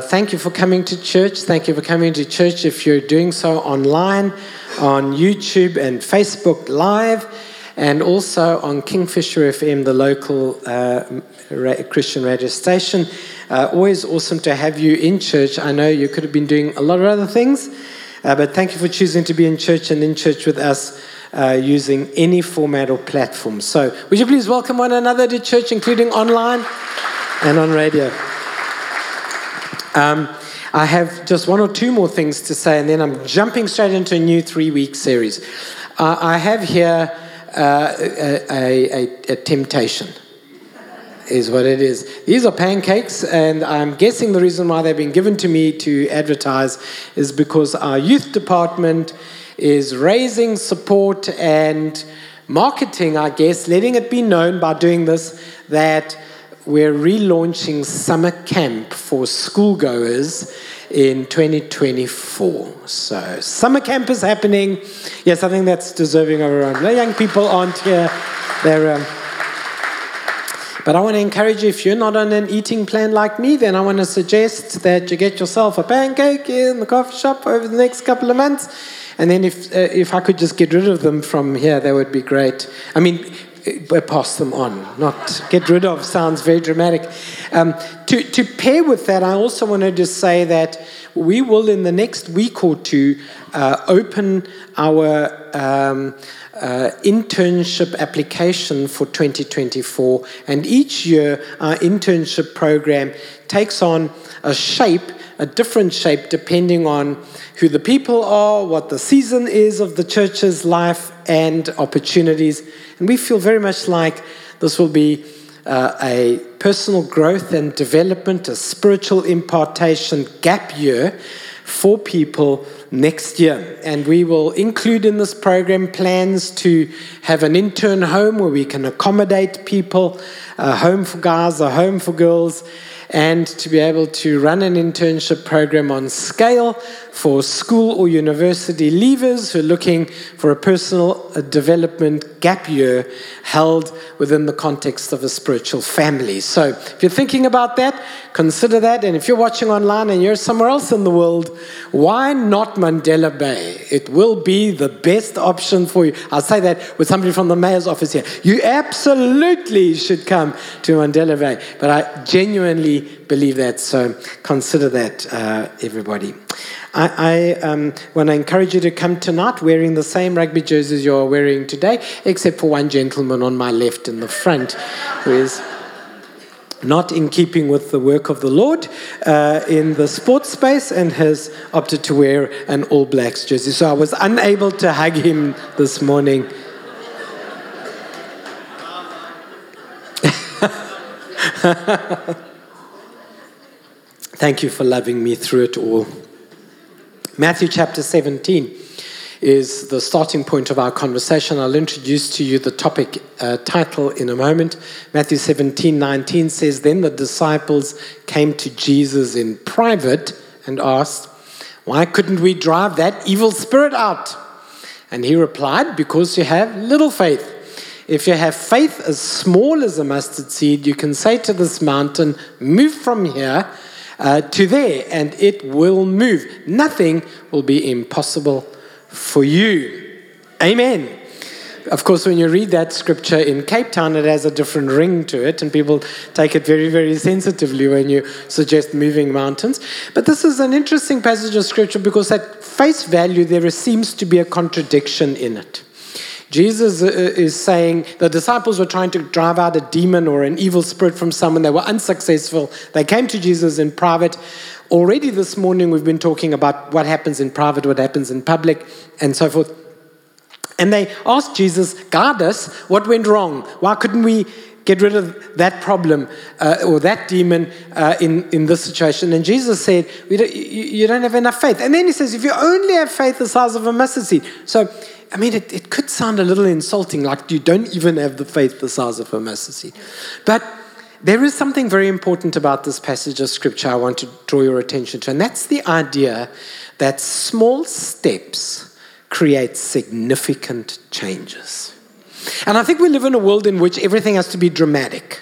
Thank you for coming to church. Thank you for coming to church if you're doing so online, on YouTube and Facebook Live, and also on Kingfisher FM, the local Christian radio station. Always awesome to have you in church. I know you could have been doing a lot of other things, but thank you for choosing to be in church and in church with us using any format or platform. So would you please welcome one another to church, including online and on radio. I have just one or two more things to say, and then I'm jumping straight into a new three-week series. I have here a temptation, is what it is. These are pancakes, and I'm guessing the reason why they've been given to me to advertise is because our youth department is raising support and marketing, I guess, letting it be known by doing this, that we're relaunching summer camp for schoolgoers in 2024. So summer camp is happening. Yes, I think that's deserving of a round. The young people aren't here. They're, but I want to encourage you, if you're not on an eating plan like me, then I want to suggest that you get yourself a pancake in the coffee shop over the next couple of months. And then if I could just get rid of them from here, that would be great. I mean, pass them on, not get rid of. Sounds very dramatic. To pair with that, I also wanted to say that we will, in the next week or two, open our internship application for 2024. And each year, our internship program takes on a shape, a different shape, depending on who the people are, what the season is of the church's life, and opportunities. And we feel very much like this will be a personal growth and development, a spiritual impartation gap year for people next year. And we will include in this program plans to have an intern home where we can accommodate people, a home for guys, a home for girls, and to be able to run an internship program on scale for school or university leavers who are looking for a personal development gap year held within the context of a spiritual family. So if you're thinking about that, consider that. And if you're watching online and you're somewhere else in the world, why not Mandela Bay? It will be the best option for you. I'll say that with somebody from the mayor's office here. You absolutely should come to Mandela Bay. But I genuinely believe that, so consider that, everybody. I want to encourage you to come tonight wearing the same rugby jerseys you're wearing today, except for one gentleman on my left in the front who is not in keeping with the work of the Lord in the sports space and has opted to wear an All Blacks jersey. So I was unable to hug him this morning. Thank you for loving me through it all. Matthew chapter 17 is the starting point of our conversation. I'll introduce to you the topic title in a moment. Matthew 17:19 says, "Then the disciples came to Jesus in private and asked, 'Why couldn't we drive that evil spirit out?' And he replied, 'Because you have little faith. If you have faith as small as a mustard seed, you can say to this mountain, move from here to there, and it will move. Nothing will be impossible for you.'" Amen. Of course, when you read that scripture in Cape Town, it has a different ring to it, and people take it very, very sensitively when you suggest moving mountains. But this is an interesting passage of scripture because at face value, there seems to be a contradiction in it. Jesus is saying the disciples were trying to drive out a demon or an evil spirit from someone. They were unsuccessful. They came to Jesus in private. Already this morning we've been talking about what happens in private, what happens in public, and so forth. And they asked Jesus, "Guide us, what went wrong? Why couldn't we get rid of that problem or that demon in this situation?" And Jesus said, you don't have enough faith. And then he says, if you only have faith the size of a mustard seed. So, I mean, it could sound a little insulting, like you don't even have the faith the size of a mustard seed. But there is something very important about this passage of Scripture I want to draw your attention to, and that's the idea that small steps create significant changes. And I think we live in a world in which everything has to be dramatic.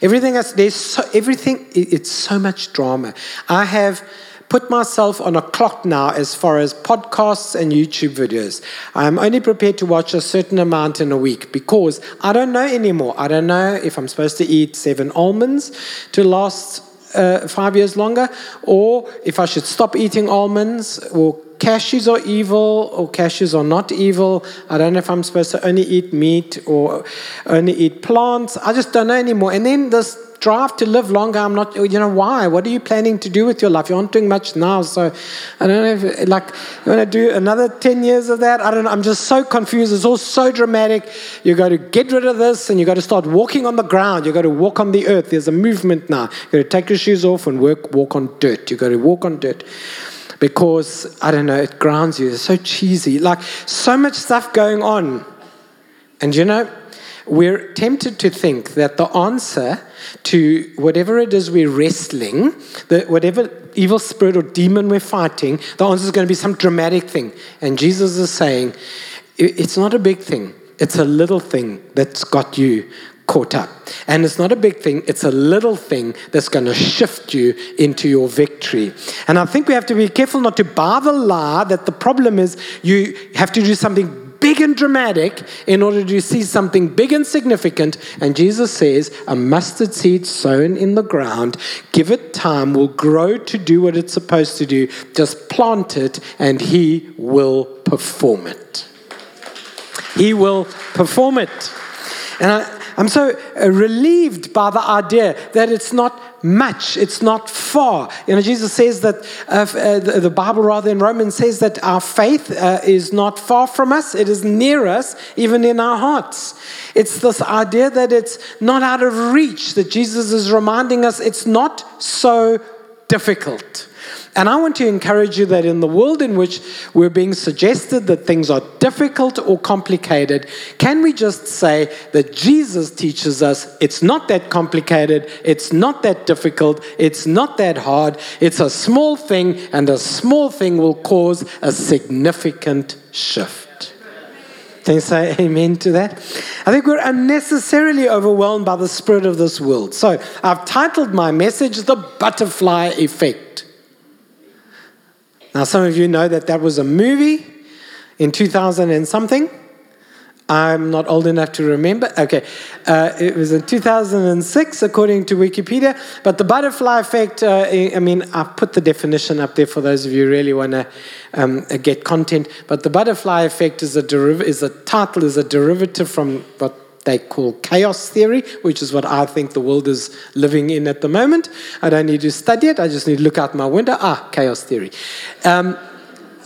Everything else, it's so much drama. I have put myself on a clock now as far as podcasts and YouTube videos. I'm only prepared to watch a certain amount in a week because I don't know anymore. I don't know if I'm supposed to eat 7 almonds to last 5 years longer, or if I should stop eating almonds, or cashews are evil, or cashews are not evil. I don't know if I'm supposed to only eat meat or only eat plants. I just don't know anymore. And then this drive to live longer, I'm not, why? What are you planning to do with your life? You aren't doing much now, so I don't know if, you want to do another 10 years of that? I don't know. I'm just so confused. It's all so dramatic. You got to get rid of this, and you got to start walking on the ground. You got to walk on the earth. There's a movement now. You got to take your shoes off and walk on dirt. You got to walk on dirt. Because, it grounds you. It's so cheesy. So much stuff going on. And, we're tempted to think that the answer to whatever it is we're wrestling, that whatever evil spirit or demon we're fighting, the answer is going to be some dramatic thing. And Jesus is saying, it's not a big thing. It's a little thing that's got you caught up. And it's not a big thing, it's a little thing that's going to shift you into your victory. And I think we have to be careful not to buy the lie that the problem is you have to do something big and dramatic in order to see something big and significant. And Jesus says, a mustard seed sown in the ground, give it time, will grow to do what it's supposed to do. Just plant it and he will perform it. He will perform it. And I'm so relieved by the idea that it's not much, it's not far. Jesus says that, the Bible rather in Romans says that our faith is not far from us, it is near us, even in our hearts. It's this idea that it's not out of reach, that Jesus is reminding us it's not so difficult. And I want to encourage you that in the world in which we're being suggested that things are difficult or complicated, can we just say that Jesus teaches us it's not that complicated, it's not that difficult, it's not that hard, it's a small thing, and a small thing will cause a significant shift. Can you say amen to that? I think we're unnecessarily overwhelmed by the spirit of this world. So I've titled my message, The Butterfly Effect. Now, some of you know that was a movie in 2000 and something. I'm not old enough to remember. Okay, it was in 2006, according to Wikipedia. But the butterfly effect, I put the definition up there for those of you who really want to get content. But the butterfly effect is a derivative from what they call chaos theory, which is what I think the world is living in at the moment. I don't need to study it. I just need to look out my window. Chaos theory. And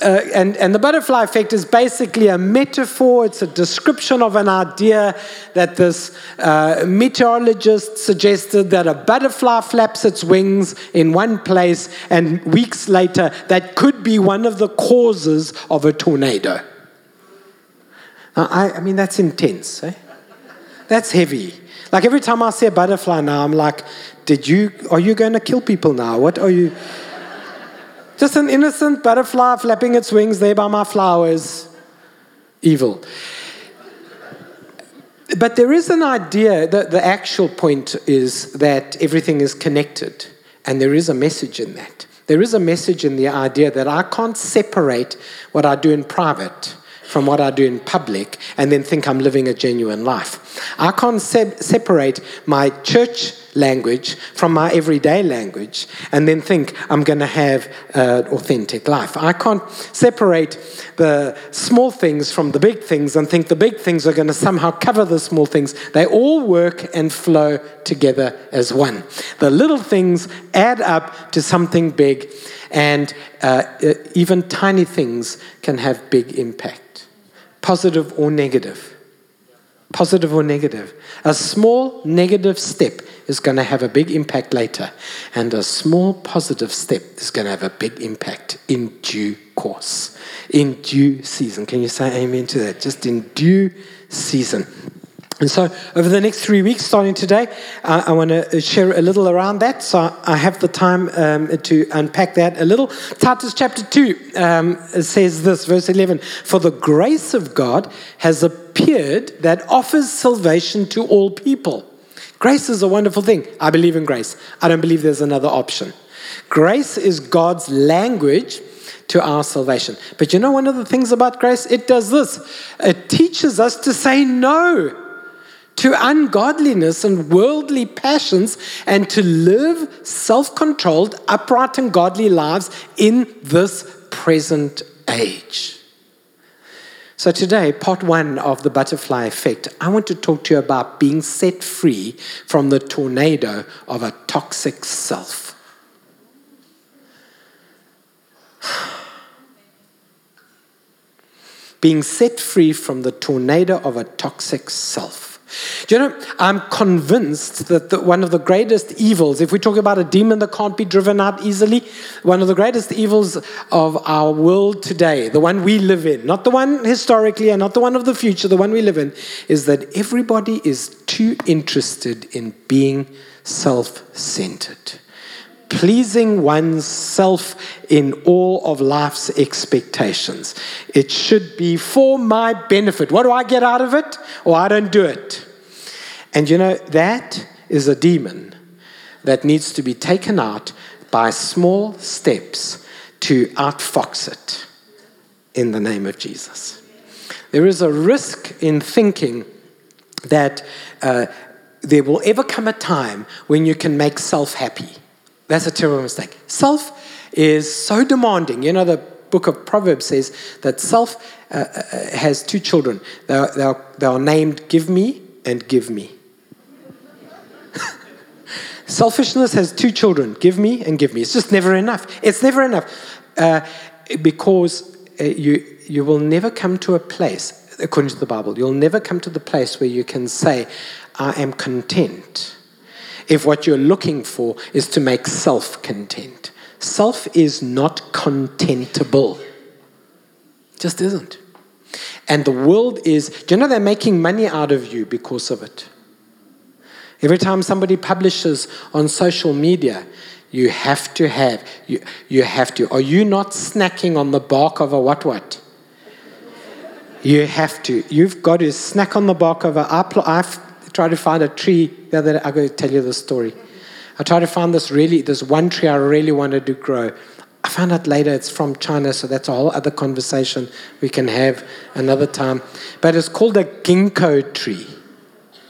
the butterfly effect is basically a metaphor. It's a description of an idea that this meteorologist suggested, that a butterfly flaps its wings in one place, and weeks later, that could be one of the causes of a tornado. Now, I mean, that's intense, eh? That's heavy. Every time I see a butterfly now, I'm like, are you going to kill people now? What are you... Just an innocent butterfly flapping its wings there by my flowers. Evil. But there is an idea, the actual point is that everything is connected, and there is a message in that. There is a message in the idea that I can't separate what I do in private from what I do in public and then think I'm living a genuine life. I can't separate my church language from my everyday language and then think I'm going to have an authentic life. I can't separate the small things from the big things and think the big things are going to somehow cover the small things. They all work and flow together as one. The little things add up to something big, and even tiny things can have big impact, positive or negative. Positive or negative. A small negative step is going to have a big impact later, and a small positive step is going to have a big impact in due course, in due season. Can you say amen to that? Just in due season. And so over the next 3 weeks, starting today, I want to share a little around that, so I have the time to unpack that a little. Titus chapter 2 says this, verse 11, "For the grace of God has appeared that offers salvation to all people." Grace is a wonderful thing. I believe in grace. I don't believe there's another option. Grace is God's language to our salvation. But you know one of the things about grace? It does this. It teaches us to say no to ungodliness and worldly passions and to live self-controlled, upright and godly lives in this present age. So today, part one of the butterfly effect, I want to talk to you about being set free from the tornado of a toxic self. Being set free from the tornado of a toxic self. Do you know, I'm convinced that one of the greatest evils, if we talk about a demon that can't be driven out easily, one of the greatest evils of our world today, the one we live in, not the one historically and not the one of the future, the one we live in, is that everybody is too interested in being self-centered, pleasing oneself in all of life's expectations. It should be for my benefit. What do I get out of it? Or I don't do it. And you know, that is a demon that needs to be taken out by small steps to outfox it in the name of Jesus. There is a risk in thinking that there will ever come a time when you can make self happy. That's a terrible mistake. Self is so demanding. You know, the book of Proverbs says that self has two children. They are named Give Me and Give Me. Selfishness has two children, Give Me and Give Me. It's just never enough. It's never enough because you will never come to a place, according to the Bible, you'll never come to the place where you can say, I am content, if what you're looking for is to make self content. Self is not contentable. It just isn't. And the world is, do you know they're making money out of you because of it? Every time somebody publishes on social media, you have to. Are you not snacking on the bark of a what? You have to. You've got to snack on the bark of a apple. I tried to find a tree the other day. I'm going to tell you the story. I tried to find this one tree I really wanted to grow. I found out later it's from China, so that's a whole other conversation we can have another time. But it's called a ginkgo tree.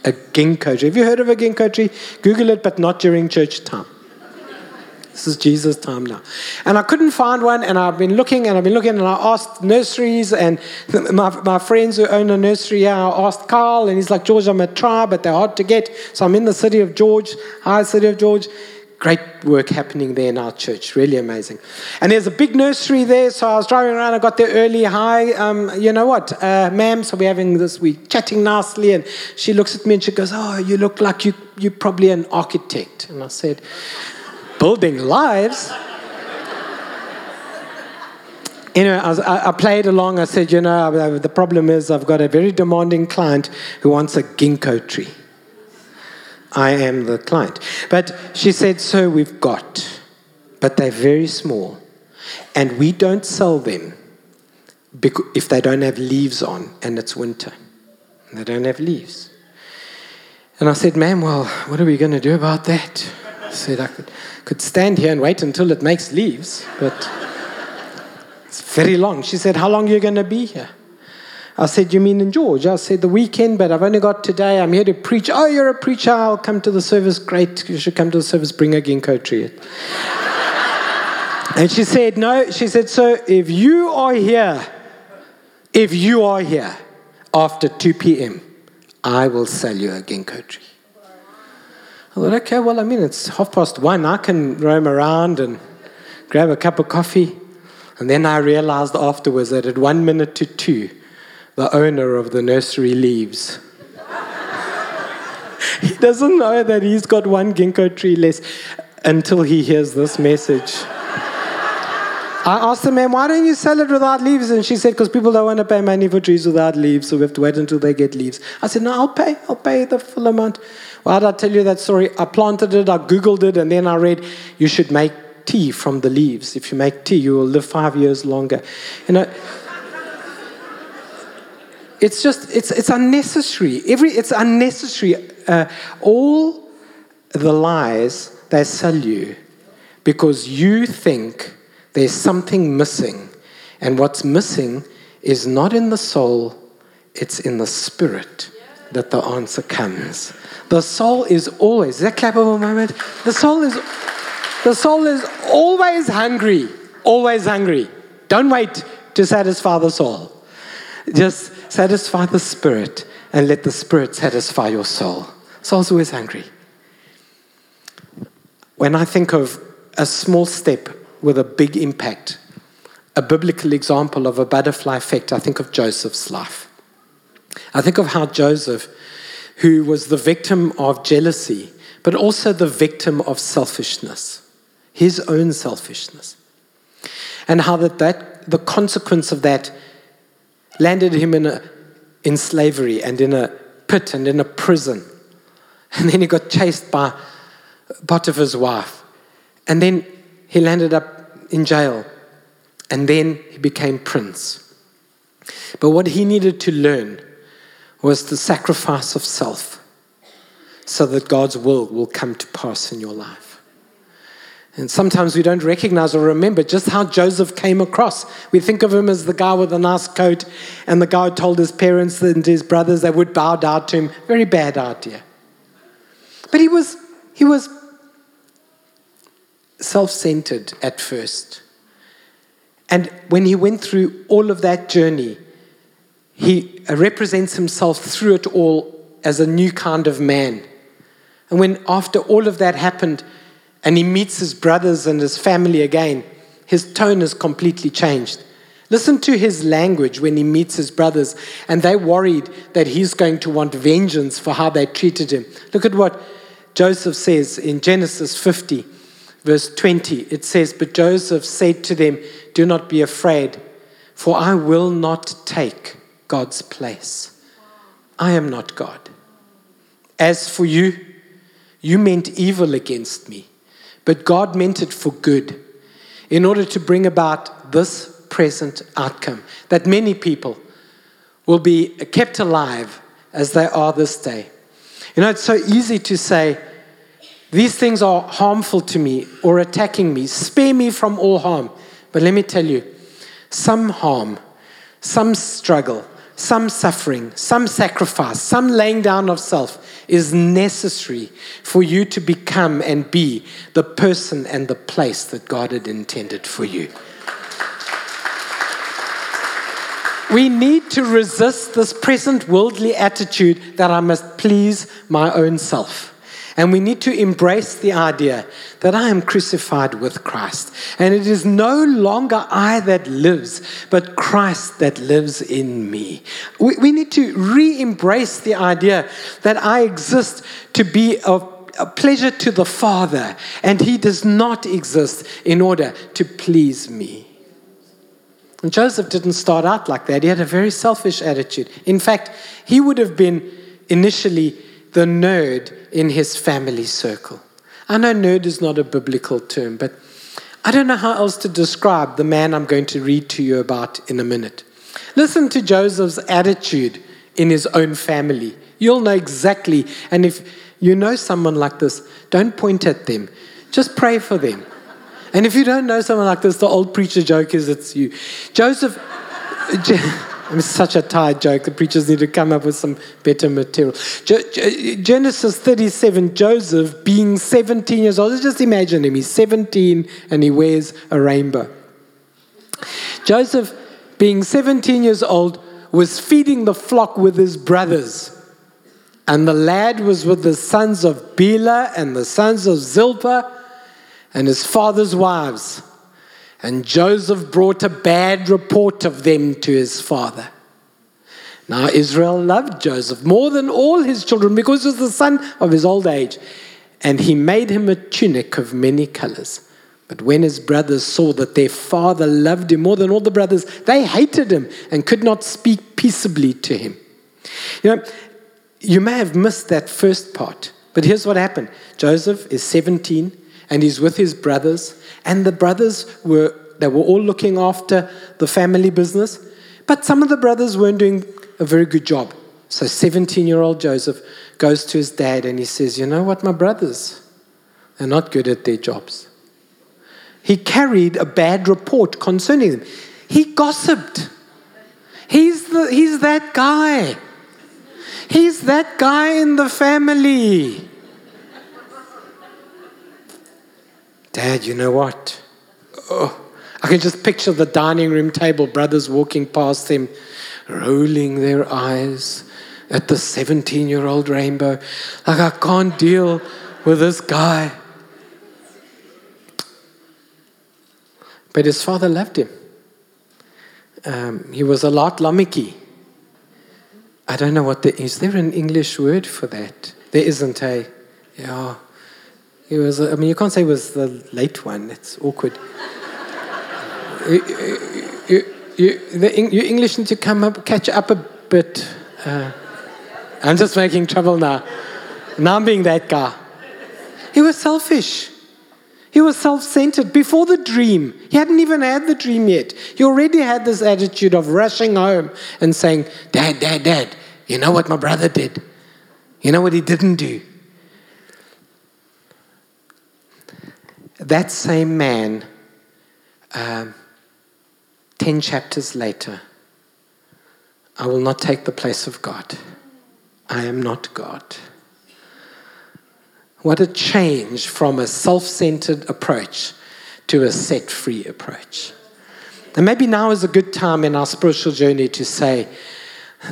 A ginkgo tree. Have you heard of a ginkgo tree? Google it, but not during church time. This is Jesus' time now. And I couldn't find one, and I've been looking, and I asked nurseries, and my friends who own a nursery here, I asked Carl, and he's like, George, I'm a try, but they're hard to get. So I'm in the city of George, hi, city of George. Great work happening there in our church, really amazing. And there's a big nursery there, so I was driving around, I got there early, hi, you know what, ma'am, so we're having this, we're chatting nicely, and she looks at me and she goes, oh, you look like you're probably an architect. And I said, building lives. Anyway, I played along. I said, you know, the problem is I've got a very demanding client who wants a ginkgo tree. I am the client. But she said, so we've got, but they're very small. And we don't sell them if they don't have leaves on and it's winter. And they don't have leaves. And I said, ma'am, well, what are we going to do about that? I said, I could stand here and wait until it makes leaves, but it's very long. She said, how long are you going to be here? I said, you mean in George? I said, the weekend, but I've only got today. I'm here to preach. Oh, you're a preacher. I'll come to the service. Great. You should come to the service. Bring a ginkgo tree. And she said, no. She said, so if you are here after 2 p.m., I will sell you a ginkgo tree. I thought, okay, well, I mean, it's 1:30. I can roam around and grab a cup of coffee. And then I realized afterwards that at 1:51, the owner of the nursery leaves. He doesn't know that he's got one ginkgo tree less until he hears this message. I asked her, ma'am, why don't you sell it without leaves? And she said, because people don't want to pay money for trees without leaves, so we have to wait until they get leaves. I said, no, I'll pay the full amount. Why did I tell you that story? I planted it, I Googled it, and then I read, you should make tea from the leaves. If you make tea, you will live 5 years longer. You know, it's unnecessary. It's unnecessary all the lies they sell you because you think there's something missing. And what's missing is not in the soul, it's in the spirit that the answer comes. The soul is always, is that clappable moment? The soul is always hungry, always hungry. Don't wait to satisfy the soul. Just satisfy the spirit and let the spirit satisfy your soul. Soul's always hungry. When I think of a small step with a big impact, a biblical example of a butterfly effect, I think of Joseph's life. I think of how Joseph, who was the victim of jealousy, but also the victim of selfishness, his own selfishness, and how that the consequence of that landed him in slavery and in a pit and in a prison. And then he got chased by Potiphar's wife. And then he landed up in jail. And then he became prince. But what he needed to learn was the sacrifice of self so that God's will come to pass in your life. And sometimes we don't recognize or remember just how Joseph came across. We think of him as the guy with a nice coat and the guy who told his parents and his brothers they would bow down to him. Very bad idea. But he was self-centered at first. And when he went through all of that journey, he represents himself through it all as a new kind of man. And when after all of that happened and he meets his brothers and his family again, his tone has completely changed. Listen to his language when he meets his brothers, and they're worried that he's going to want vengeance for how they treated him. Look at what Joseph says in Genesis 50, verse 20. It says, "But Joseph said to them, 'Do not be afraid, for I will not take God's place. I am not God. As for you, you meant evil against me, but God meant it for good, in order to bring about this present outcome, that many people will be kept alive as they are this day.'" You know, it's so easy to say, these things are harmful to me or attacking me. Spare me from all harm. But let me tell you, some harm, some struggle, some suffering, some sacrifice, some laying down of self is necessary for you to become and be the person and the place that God had intended for you. We need to resist this present worldly attitude that I must please my own self. And we need to embrace the idea that I am crucified with Christ. And it is no longer I that lives, but Christ that lives in me. We need to re-embrace the idea that I exist to be a pleasure to the Father, and He does not exist in order to please me. And Joseph didn't start out like that. He had a very selfish attitude. In fact, he would have been initially the nerd in his family circle. I know nerd is not a biblical term, but I don't know how else to describe the man I'm going to read to you about in a minute. Listen to Joseph's attitude in his own family. You'll know exactly, and if you know someone like this, don't point at them. Just pray for them. And if you don't know someone like this, the old preacher joke is it's you. Joseph... It's such a tired joke. The preachers need to come up with some better material. Genesis 37, Joseph being 17 years old. Just imagine him. He's 17 and he wears a rainbow. Joseph, being 17 years old, was feeding the flock with his brothers. And the lad was with the sons of Bilhah and the sons of Zilpah and his father's wives. And Joseph brought a bad report of them to his father. Now Israel loved Joseph more than all his children because he was the son of his old age. And he made him a tunic of many colors. But when his brothers saw that their father loved him more than all the brothers, they hated him and could not speak peaceably to him. You know, you may have missed that first part, but here's what happened. Joseph is 17 and he's with his brothers. And the brothers were all looking after the family business. But some of the brothers weren't doing a very good job. So 17-year-old Joseph goes to his dad and he says, you know what, my brothers, they're not good at their jobs. He carried a bad report concerning them. He gossiped. He's that guy. He's that guy in the family. Dad, you know what? Oh, I can just picture the dining room table, brothers walking past them, rolling their eyes at the 17-year-old Rainbow. Like, I can't deal with this guy. But his father loved him. He was a lot lamiki. I don't know what there is. Is there an English word for that? There isn't, hey? Yeah. He was, I mean, you can't say he was the late one. It's awkward. You English need to catch up a bit. I'm just making trouble now. Now I'm being that guy. He was selfish. He was self-centered before the dream. He hadn't even had the dream yet. He already had this attitude of rushing home and saying, Dad, you know what my brother did? You know what he didn't do? That same man, 10 chapters later, I will not take the place of God. I am not God. What a change from a self-centered approach to a set-free approach. And maybe now is a good time in our spiritual journey to say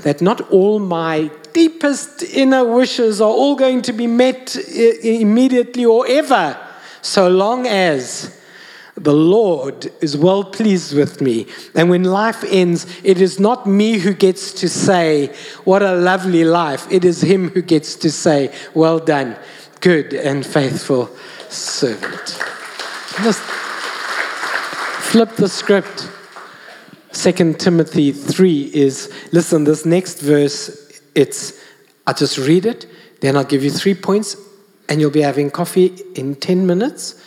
that not all my deepest inner wishes are all going to be met immediately or ever, so long as the Lord is well pleased with me. And when life ends, it is not me who gets to say, what a lovely life. It is Him who gets to say, well done, good and faithful servant. Just flip the script. 2 Timothy 3 is, listen, this next verse, I'll just read it, then I'll give you 3 points, and you'll be having coffee in 10 minutes.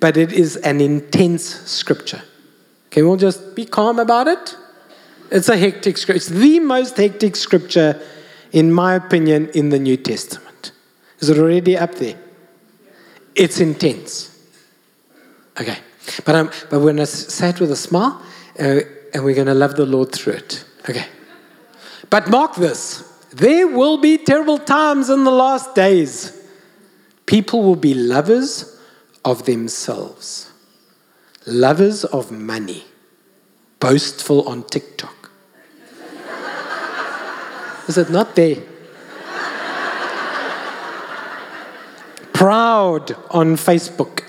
But it is an intense scripture. Okay, we'll just be calm about it. It's a hectic scripture. It's the most hectic scripture, in my opinion, in the New Testament. Is it already up there? It's intense. Okay, but we're going to say it with a smile, and we're going to love the Lord through it. Okay. But mark this. There will be terrible times in the last days. People will be lovers of themselves, lovers of money, boastful on TikTok. Is it not there? Proud on Facebook,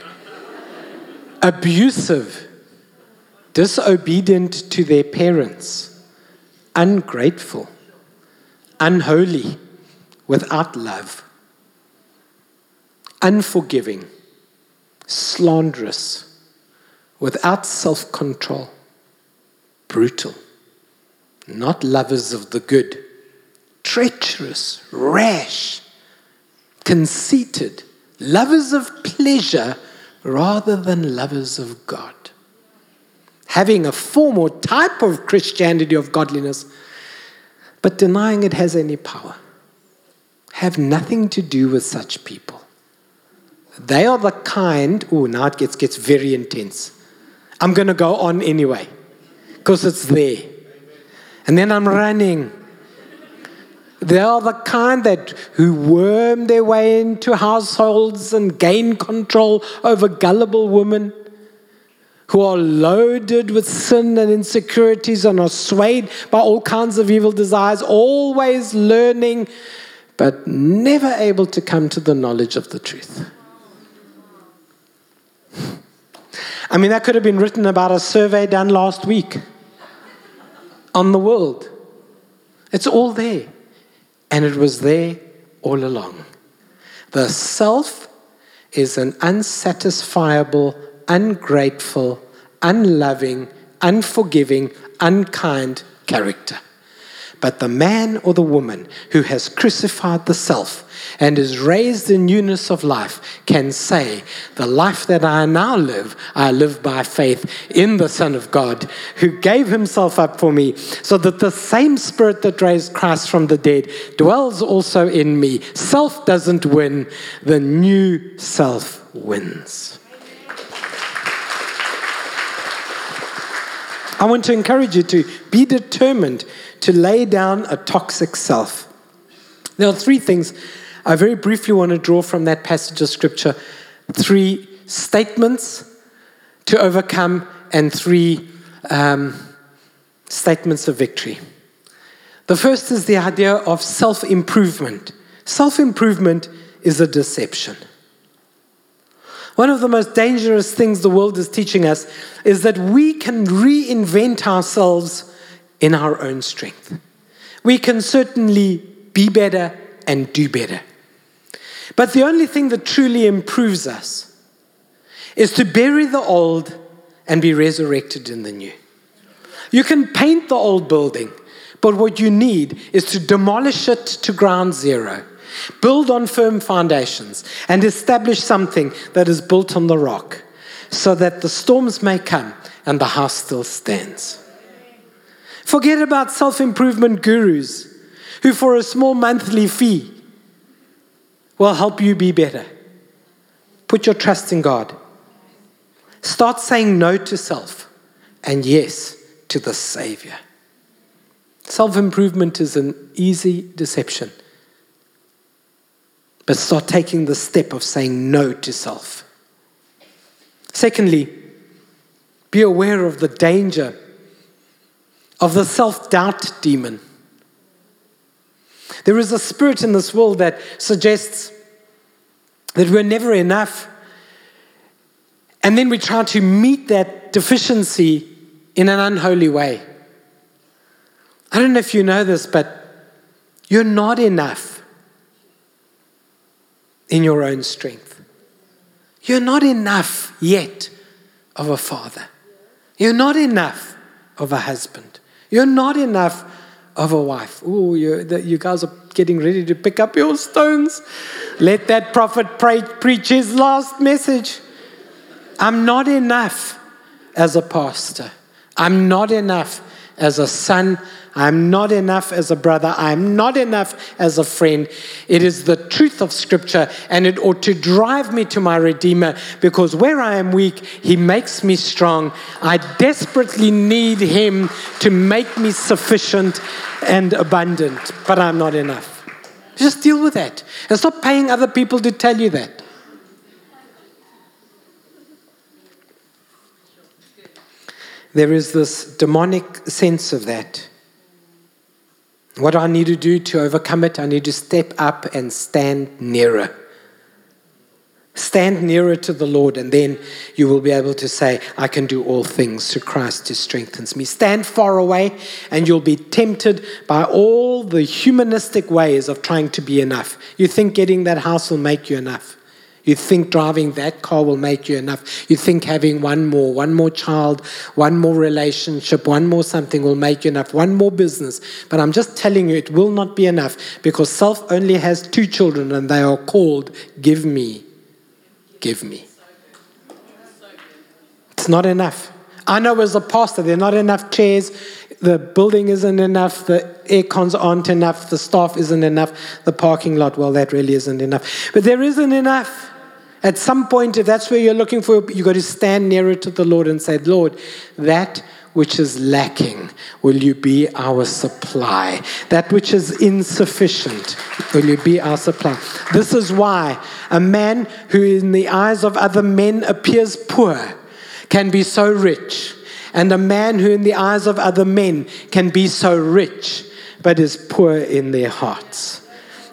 abusive, disobedient to their parents, ungrateful, unholy, without love, unforgiving, slanderous, without self-control, brutal, not lovers of the good, treacherous, rash, conceited, lovers of pleasure rather than lovers of God, having a form or type of Christianity of godliness, but denying it has any power. Have nothing to do with such people. They are the kind, now it gets very intense. I'm going to go on anyway, because it's there. And then I'm running. They are the kind who worm their way into households and gain control over gullible women, who are loaded with sin and insecurities and are swayed by all kinds of evil desires, always learning, but never able to come to the knowledge of the truth. I mean, that could have been written about a survey done last week on the world. It's all there. And it was there all along. The self is an unsatisfiable, ungrateful, unloving, unforgiving, unkind character. but the man or the woman who has crucified the self and is raised in newness of life can say, the life that I now live, I live by faith in the Son of God, who gave himself up for me, so that the same Spirit that raised Christ from the dead dwells also in me. Self doesn't win, the new self wins. I want to encourage you to be determined to lay down a toxic self. There are three things I very briefly want to draw from that passage of Scripture. Three statements to overcome and three statements of victory. The first is the idea of self-improvement. Self-improvement is a deception. One of the most dangerous things the world is teaching us is that we can reinvent ourselves in our own strength. We can certainly be better and do better. But the only thing that truly improves us is to bury the old and be resurrected in the new. You can paint the old building, but what you need is to demolish it to ground zero. Build on firm foundations and establish something that is built on the rock, so that the storms may come and the house still stands. Forget about self-improvement gurus who for a small monthly fee will help you be better. Put your trust in God. Start saying no to self and yes to the Savior. Self-improvement is an easy deception. But start taking the step of saying no to self. Secondly, be aware of the danger of the self-doubt demon. There is a spirit in this world that suggests that we're never enough, and then we try to meet that deficiency in an unholy way. I don't know if you know this, but you're not enough in your own strength. You're not enough yet of a father. You're not enough of a husband. You're not enough of a wife. Ooh, you guys are getting ready to pick up your stones. Let that prophet preach his last message. I'm not enough as a pastor. I'm not enough as a son. I'm not enough as a brother. I'm not enough as a friend. It is the truth of Scripture, and it ought to drive me to my Redeemer, because where I am weak, He makes me strong. I desperately need Him to make me sufficient and abundant, but I'm not enough. Just deal with that, and stop paying other people to tell you that. There is this demonic sense of that. What do I need to do to overcome it? I need to step up and stand nearer. Stand nearer to the Lord, and then you will be able to say, I can do all things through Christ who strengthens me. Stand far away, and you'll be tempted by all the humanistic ways of trying to be enough. You think getting that house will make you enough. You think driving that car will make you enough. You think having one more child, one more relationship, one more something will make you enough, one more business. But I'm just telling you, it will not be enough, because self only has 2 children, and they are called, give me, give me. It's not enough. I know as a pastor, there are not enough chairs. The building isn't enough, the air cons aren't enough, the staff isn't enough, the parking lot, well, that really isn't enough. But there isn't enough. At some point, if that's where you're looking for, you've got to stand nearer to the Lord and say, Lord, that which is lacking, will you be our supply? That which is insufficient, will you be our supply? This is why a man who in the eyes of other men appears poor can be so rich, and a man who in the eyes of other men can be so rich but is poor in their hearts.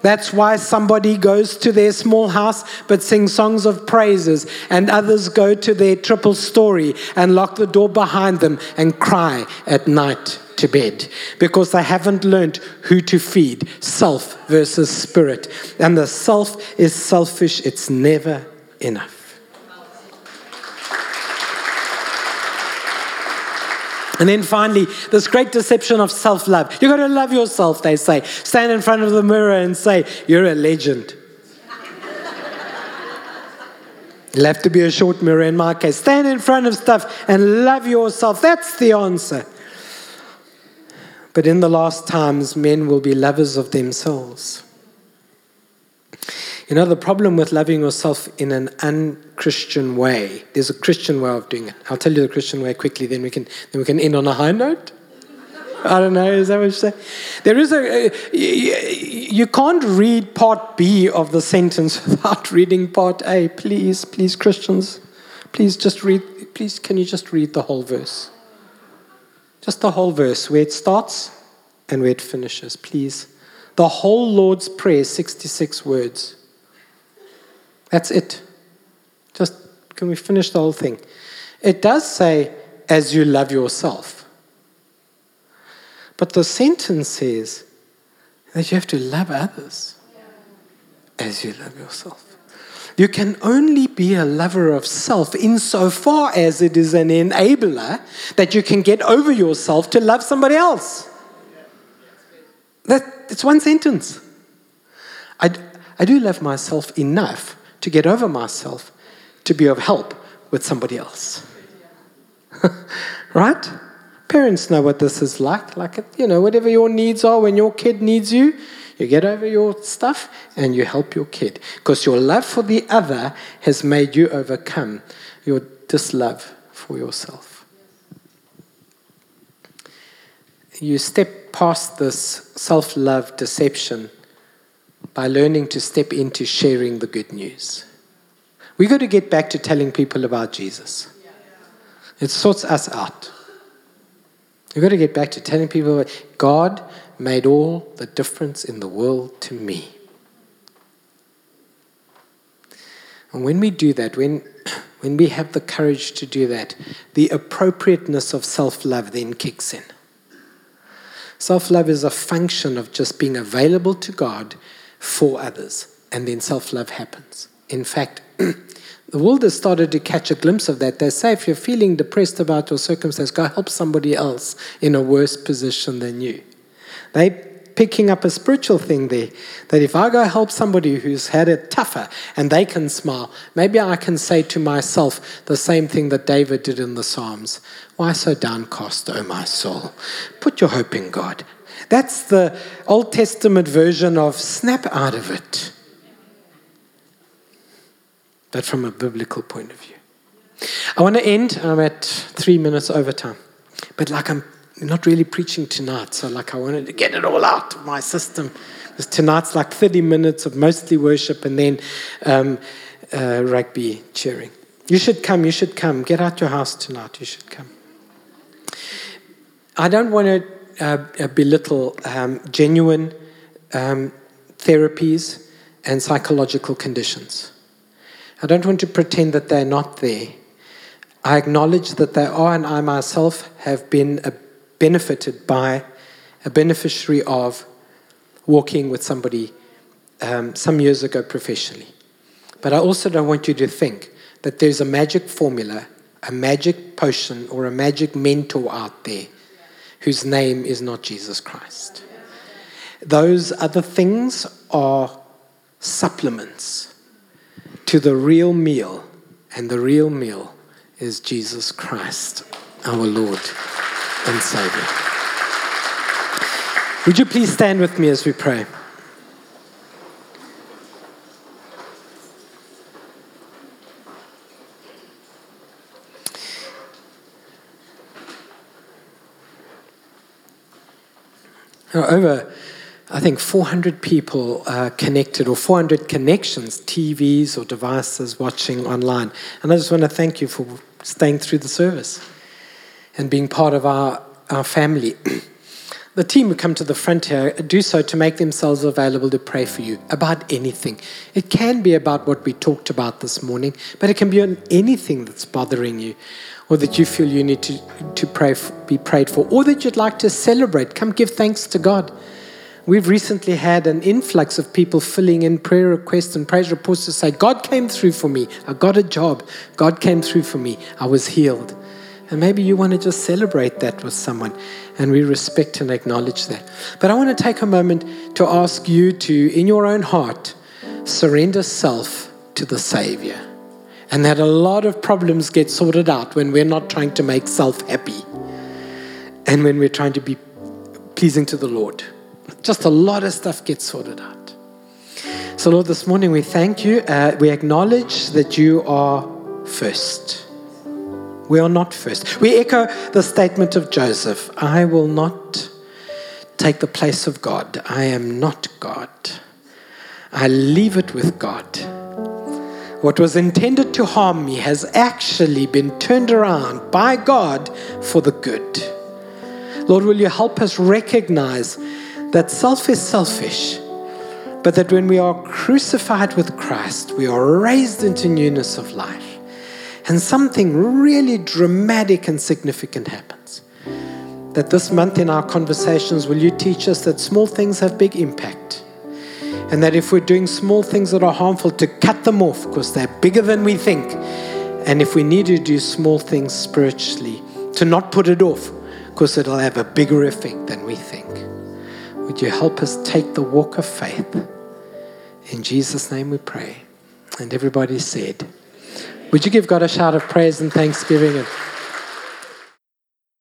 That's why somebody goes to their small house but sings songs of praises, and others go to their triple story and lock the door behind them and cry at night to bed, because they haven't learned who to feed, self versus spirit. And the self is selfish, it's never enough. And then finally, this great deception of self-love. You've got to love yourself, they say. Stand in front of the mirror and say, you're a legend. It'll have to be a short mirror in my case. Stand in front of stuff and love yourself. That's the answer. But in the last times, men will be lovers of themselves. You know, the problem with loving yourself in an un-Christian way, there's a Christian way of doing it. I'll tell you the Christian way quickly, then we can end on a high note. I don't know, is that what you say? There is you can't read part B of the sentence without reading part A. Please, Christians, can you just read the whole verse? Just the whole verse, where it starts and where it finishes, please. The whole Lord's Prayer, 66 words. That's it. Just, can we finish the whole thing? It does say, as you love yourself. But the sentence says that you have to love others as you love yourself. You can only be a lover of self insofar as it is an enabler that you can get over yourself to love somebody else. It's one sentence. I do love myself enough to get over myself to be of help with somebody else. Right? Parents know what this is like, you know, whatever your needs are, when your kid needs you, you get over your stuff and you help your kid. Because your love for the other has made you overcome your dislove for yourself. You step past this self-love deception by learning to step into sharing the good news. We've got to get back to telling people about Jesus. It sorts us out. We've got to get back to telling people, God made all the difference in the world to me. And when we do that, when we have the courage to do that, the appropriateness of self-love then kicks in. Self-love is a function of just being available to God for others, and then self-love happens. In fact, the world has started to catch a glimpse of that. They say if you're feeling depressed about your circumstance, go help somebody else in a worse position than you. They're picking up a spiritual thing there, that if I go help somebody who's had it tougher and they can smile, maybe I can say to myself the same thing that David did in the Psalms. Why so downcast, O my soul? Put your hope in God. That's the Old Testament version of snap out of it. But from a biblical point of view. I want to end. I'm at 3 minutes overtime. But like I'm not really preaching tonight, so like I wanted to get it all out of my system. Because tonight's like 30 minutes of mostly worship and then rugby cheering. You should come. Get out your house tonight, you should come. I don't want to belittle genuine therapies and psychological conditions. I don't want to pretend that they're not there. I acknowledge that they are, and I myself have been a beneficiary of walking with somebody some years ago professionally. But I also don't want you to think that there's a magic formula, a magic potion, or a magic mentor out there whose name is not Jesus Christ. Those other things are supplements to the real meal, and the real meal is Jesus Christ, our Lord and Savior. Would you please stand with me as we pray? Now, over, I think, 400 people connected, or 400 connections, TVs or devices watching online. And I just want to thank you for staying through the service and being part of our family. The team who come to the front here do so to make themselves available to pray for you about anything. It can be about what we talked about this morning, but it can be on anything that's bothering you or that you feel you need to pray for, be prayed for, or that you'd like to celebrate. Come give thanks to God. We've recently had an influx of people filling in prayer requests and praise reports to say, God came through for me. I got a job. God came through for me. I was healed. And maybe you want to just celebrate that with someone, and we respect and acknowledge that. But I want to take a moment to ask you to, in your own heart, surrender self to the Savior. And that a lot of problems get sorted out when we're not trying to make self happy and when we're trying to be pleasing to the Lord. Just a lot of stuff gets sorted out. So Lord, this morning we thank you. We acknowledge that you are first. We are not first. We echo the statement of Joseph, I will not take the place of God. I am not God. I leave it with God. What was intended to harm me has actually been turned around by God for the good. Lord, will you help us recognize that self is selfish, but that when we are crucified with Christ, we are raised into newness of life, and something really dramatic and significant happens. That this month in our conversations, will you teach us that small things have big impact? And that if we're doing small things that are harmful, to cut them off because they're bigger than we think. And if we need to do small things spiritually, to not put it off because it'll have a bigger effect than we think. Would you help us take the walk of faith? In Jesus' name we pray. And everybody said, would you give God a shout of praise and thanksgiving?